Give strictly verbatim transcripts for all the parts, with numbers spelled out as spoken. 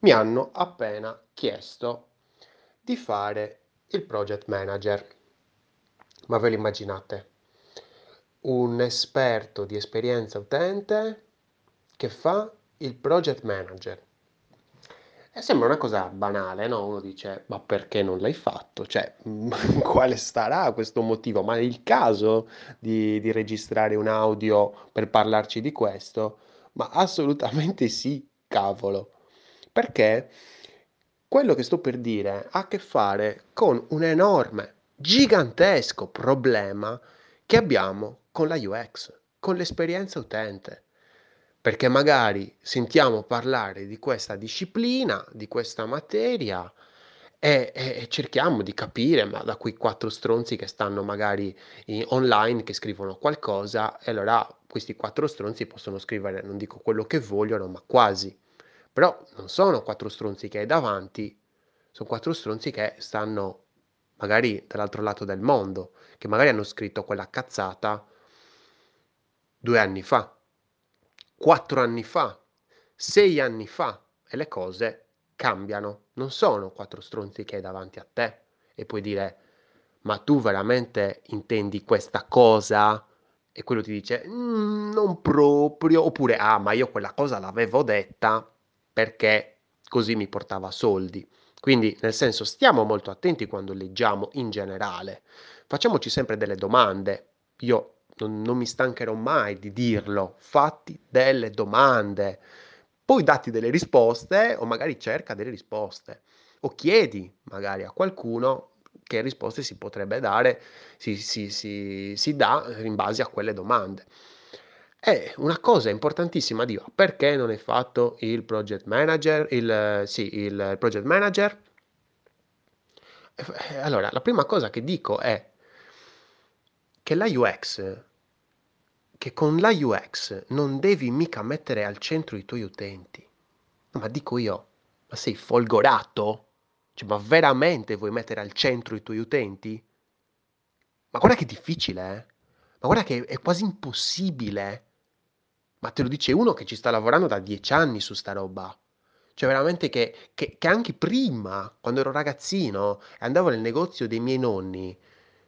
mi hanno appena chiesto di fare il project manager. Ma ve lo immaginate? Un esperto di esperienza utente che fa il project manager. E sembra una cosa banale, no? Uno dice, ma perché non l'hai fatto? Cioè, quale sarà questo motivo? Ma è il caso di, di registrare un audio per parlarci di questo? Ma assolutamente sì, cavolo! Perché quello che sto per dire ha a che fare con un enorme, gigantesco problema che abbiamo con la U X, con l'esperienza utente. Perché magari sentiamo parlare di questa disciplina, di questa materia e, e cerchiamo di capire, ma da quei quattro stronzi che stanno magari in, online, che scrivono qualcosa, e allora questi quattro stronzi possono scrivere, non dico quello che vogliono, ma quasi. Però non sono quattro stronzi che hai davanti, sono quattro stronzi che stanno magari dall'altro lato del mondo, che magari hanno scritto quella cazzata due anni fa, quattro anni fa, sei anni fa, e le cose cambiano. Non sono quattro stronzi che hai davanti a te e puoi dire, ma tu veramente intendi questa cosa? E quello ti dice, mm, non proprio, oppure, ah, ma io quella cosa l'avevo detta perché così mi portava soldi. Quindi, nel senso, stiamo molto attenti quando leggiamo in generale, facciamoci sempre delle domande. Io Non, non mi stancherò mai di dirlo, fatti delle domande, poi datti delle risposte, o magari cerca delle risposte, o chiedi magari a qualcuno che risposte si potrebbe dare, si, si, si, si dà in base a quelle domande. E una cosa importantissima, Dio, perché non hai fatto il project manager, il, sì, il project manager? Allora, la prima cosa che dico è che la U X, che con la U X non devi mica mettere al centro i tuoi utenti. Ma dico io, ma sei folgorato? Cioè, ma veramente vuoi mettere al centro i tuoi utenti? Ma guarda che è difficile, eh? Ma guarda che è quasi impossibile. Ma te lo dice uno che ci sta lavorando da dieci anni su sta roba. Cioè veramente che, che, che anche prima, quando ero ragazzino e andavo nel negozio dei miei nonni,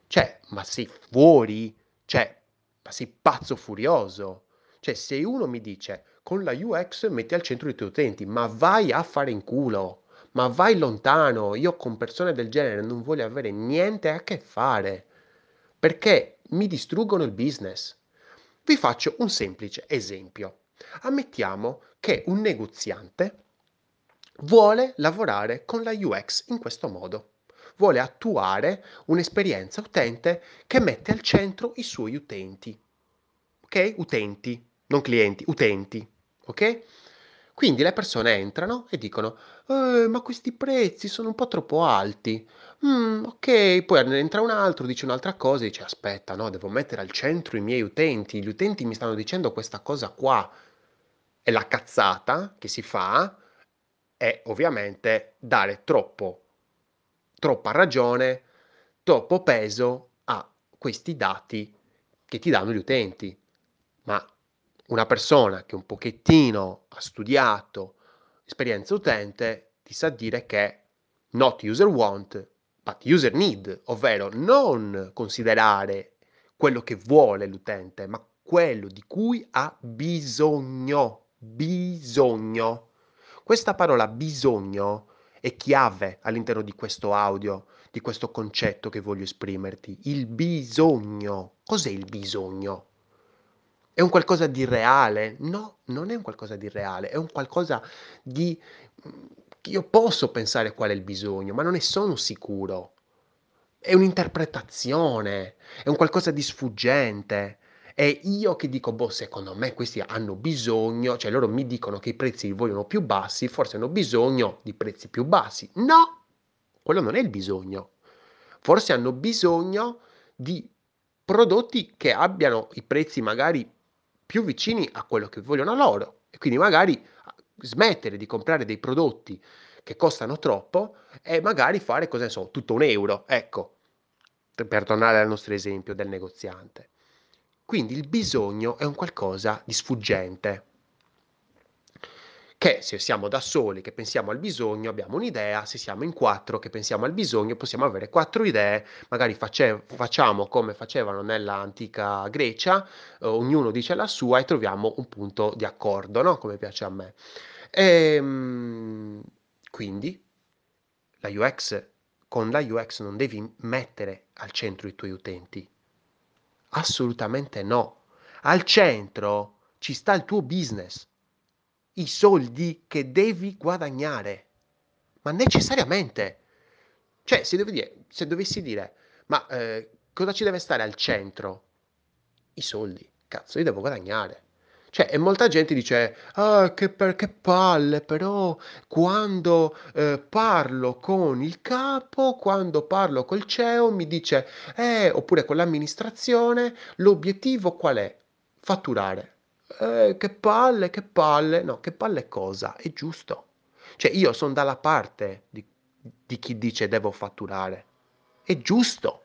cioè, ma sei fuori? Cioè, ma sei pazzo furioso? Cioè, se uno mi dice, con la U X metti al centro i tuoi utenti, ma vai a fare in culo, ma vai lontano, io con persone del genere non voglio avere niente a che fare, perché mi distruggono il business. Vi faccio un semplice esempio. Ammettiamo che un negoziante vuole lavorare con la U X in questo modo. Vuole attuare un'esperienza utente che mette al centro i suoi utenti, ok? Utenti, non clienti, utenti, ok? Quindi le persone entrano e dicono, eh, ma questi prezzi sono un po' troppo alti, mm, ok, poi entra un altro, dice un'altra cosa e dice, aspetta, no, devo mettere al centro i miei utenti, gli utenti mi stanno dicendo questa cosa qua, e la cazzata che si fa è ovviamente dare troppo troppa ragione, troppo peso a questi dati che ti danno gli utenti. Ma una persona che un pochettino ha studiato esperienza utente ti sa dire che not user want, but user need, ovvero non considerare quello che vuole l'utente, ma quello di cui ha bisogno. Bisogno. Questa parola bisogno è chiave all'interno di questo audio, di questo concetto che voglio esprimerti. Il bisogno. Cos'è il bisogno? È un qualcosa di reale? No, non è un qualcosa di reale, è un qualcosa di... Io posso pensare qual è il bisogno, ma non ne sono sicuro. È un'interpretazione, è un qualcosa di sfuggente. È io che dico, boh, secondo me questi hanno bisogno, cioè loro mi dicono che i prezzi li vogliono più bassi, forse hanno bisogno di prezzi più bassi. No, quello non è il bisogno. Forse hanno bisogno di prodotti che abbiano i prezzi magari più vicini a quello che vogliono loro. E quindi magari smettere di comprare dei prodotti che costano troppo e magari fare, cosa ne so, tutto un euro. Ecco, per tornare al nostro esempio del negoziante. Quindi il bisogno è un qualcosa di sfuggente, che se siamo da soli che pensiamo al bisogno abbiamo un'idea, se siamo in quattro che pensiamo al bisogno possiamo avere quattro idee, magari face- facciamo come facevano nell'antica Grecia, eh, ognuno dice la sua e troviamo un punto di accordo, no? Come piace a me. E, quindi la U X, con la U X non devi mettere al centro i tuoi utenti, assolutamente no, al centro ci sta il tuo business, i soldi che devi guadagnare, ma necessariamente. Cioè, se, devo dire, se dovessi dire, ma eh, cosa ci deve stare al centro? I soldi, cazzo, io devo guadagnare. Cioè, e molta gente dice, ah, che, per, che palle, però quando eh, parlo con il capo, quando parlo col C E O, mi dice, eh, oppure con l'amministrazione, l'obiettivo qual è? Fatturare. Eh, che palle, che palle, no, che palle cosa, è giusto. Cioè io sono dalla parte di, di chi dice devo fatturare, è giusto,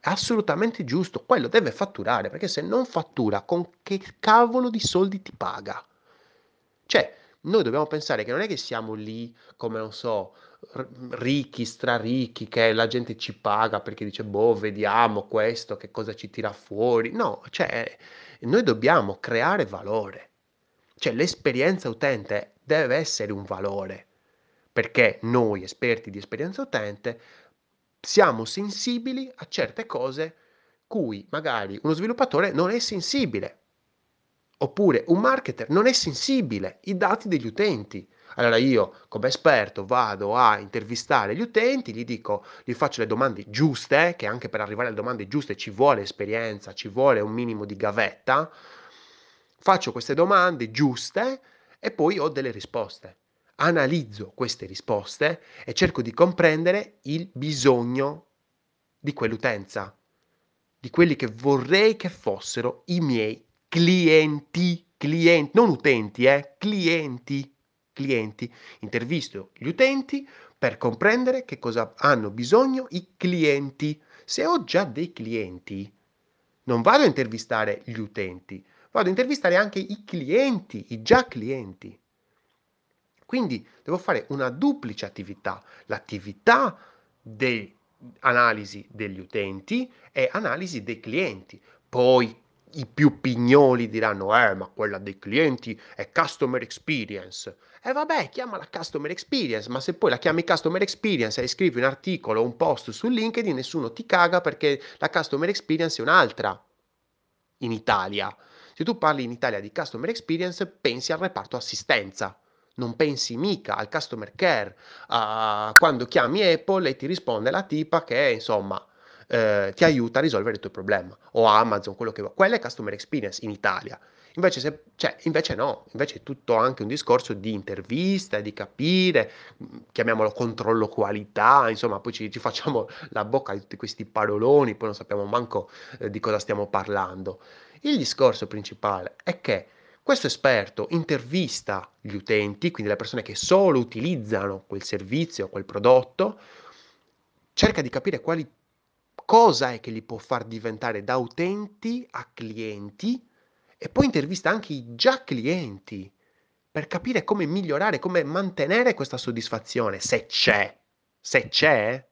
è assolutamente giusto, quello deve fatturare, perché se non fattura con che cavolo di soldi ti paga? Cioè noi dobbiamo pensare che non è che siamo lì come, non so, ricchi, straricchi, che la gente ci paga perché dice, boh, vediamo questo, che cosa ci tira fuori. No, cioè, noi dobbiamo creare valore. Cioè, l'esperienza utente deve essere un valore, perché noi, esperti di esperienza utente, siamo sensibili a certe cose cui magari uno sviluppatore non è sensibile, oppure un marketer non è sensibile ai dati degli utenti. Allora io come esperto vado a intervistare gli utenti, gli dico, gli faccio le domande giuste, che anche per arrivare alle domande giuste ci vuole esperienza, ci vuole un minimo di gavetta, faccio queste domande giuste e poi ho delle risposte. Analizzo queste risposte e cerco di comprendere il bisogno di quell'utenza, di quelli che vorrei che fossero i miei clienti, clienti, non utenti, eh, clienti. clienti, intervisto gli utenti per comprendere che cosa hanno bisogno i clienti. Se ho già dei clienti, non vado a intervistare gli utenti, vado a intervistare anche i clienti, i già clienti. Quindi devo fare una duplice attività, l'attività dell'analisi degli utenti e analisi dei clienti. Poi i più pignoli diranno, eh, ma quella dei clienti è customer experience. E eh vabbè, chiamala customer experience, ma se poi la chiami customer experience e scrivi un articolo o un post su LinkedIn, nessuno ti caga perché la customer experience è un'altra in Italia. Se tu parli in Italia di customer experience, pensi al reparto assistenza. Non pensi mica al customer care, a quando chiami Apple e ti risponde la tipa che, insomma, Eh, ti aiuta a risolvere il tuo problema, o Amazon, quello che vuoi. Quella è customer experience in Italia. Invece, se, cioè, invece no, invece è tutto anche un discorso di intervista, di capire, chiamiamolo controllo qualità, insomma, poi ci, ci facciamo la bocca di tutti questi paroloni, poi non sappiamo manco eh, di cosa stiamo parlando. Il discorso principale è che questo esperto intervista gli utenti, quindi le persone che solo utilizzano quel servizio, quel prodotto, cerca di capire quali cosa è che li può far diventare da utenti a clienti, e poi intervista anche i già clienti per capire come migliorare, come mantenere questa soddisfazione, se c'è, se c'è,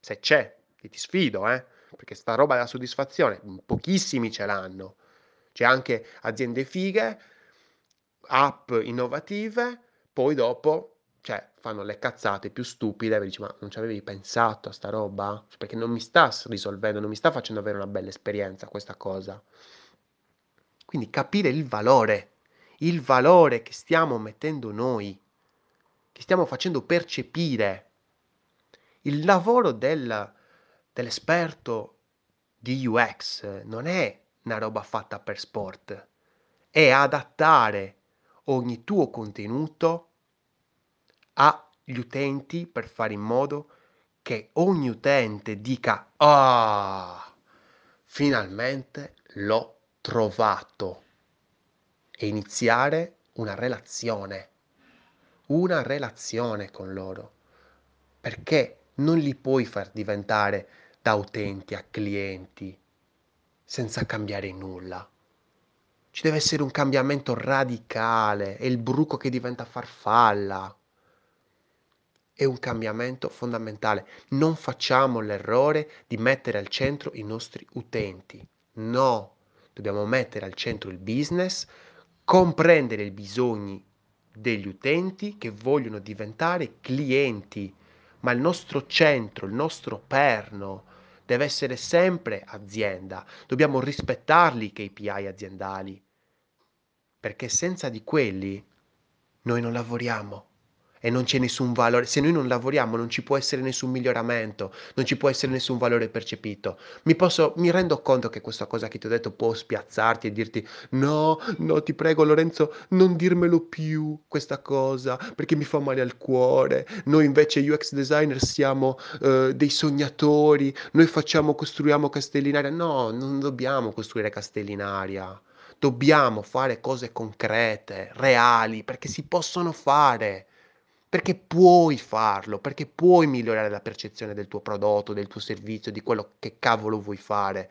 se c'è, e ti sfido, eh, perché sta roba della soddisfazione pochissimi ce l'hanno. C'è anche aziende fighe, app innovative, poi dopo, cioè, fanno le cazzate più stupide, e dici, ma non ci avevi pensato a sta roba? Perché non mi sta risolvendo, non mi sta facendo avere una bella esperienza questa cosa. Quindi capire il valore, il valore che stiamo mettendo noi, che stiamo facendo percepire. Il lavoro del, dell'esperto di U X non è una roba fatta per sport, è adattare ogni tuo contenuto agli utenti per fare in modo che ogni utente dica, ah, finalmente l'ho trovato, e iniziare una relazione, una relazione con loro, perché non li puoi far diventare da utenti a clienti senza cambiare nulla. Ci deve essere un cambiamento radicale, è il bruco che diventa farfalla. È un cambiamento fondamentale. Non facciamo l'errore di mettere al centro i nostri utenti. No, dobbiamo mettere al centro il business, comprendere i bisogni degli utenti che vogliono diventare clienti, ma il nostro centro, il nostro perno deve essere sempre azienda. Dobbiamo rispettarli i K P I aziendali, perché senza di quelli noi non lavoriamo e non c'è nessun valore. Se noi non lavoriamo non ci può essere nessun miglioramento, non ci può essere nessun valore percepito. Mi posso, mi rendo conto che questa cosa che ti ho detto può spiazzarti e dirti no, no, ti prego Lorenzo, non dirmelo più questa cosa perché mi fa male al cuore. Noi invece U X designer siamo eh, dei sognatori, noi facciamo, costruiamo Castellinaria. No, non dobbiamo costruire Castellinaria, dobbiamo fare cose concrete, reali, perché si possono fare. Perché puoi farlo, perché puoi migliorare la percezione del tuo prodotto, del tuo servizio, di quello che cavolo vuoi fare.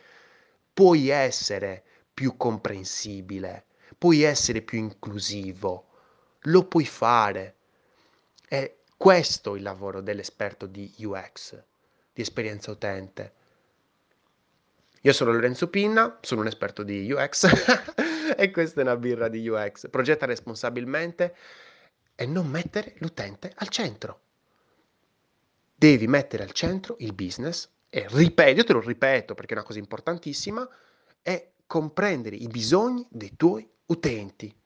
Puoi essere più comprensibile, puoi essere più inclusivo, lo puoi fare. È questo il lavoro dell'esperto di U X, di esperienza utente. Io sono Lorenzo Pinna, sono un esperto di U X e questa è una birra di U X. Progetta responsabilmente. E non mettere l'utente al centro. Devi mettere al centro il business e ripeto, io te lo ripeto perché è una cosa importantissima, è comprendere i bisogni dei tuoi utenti.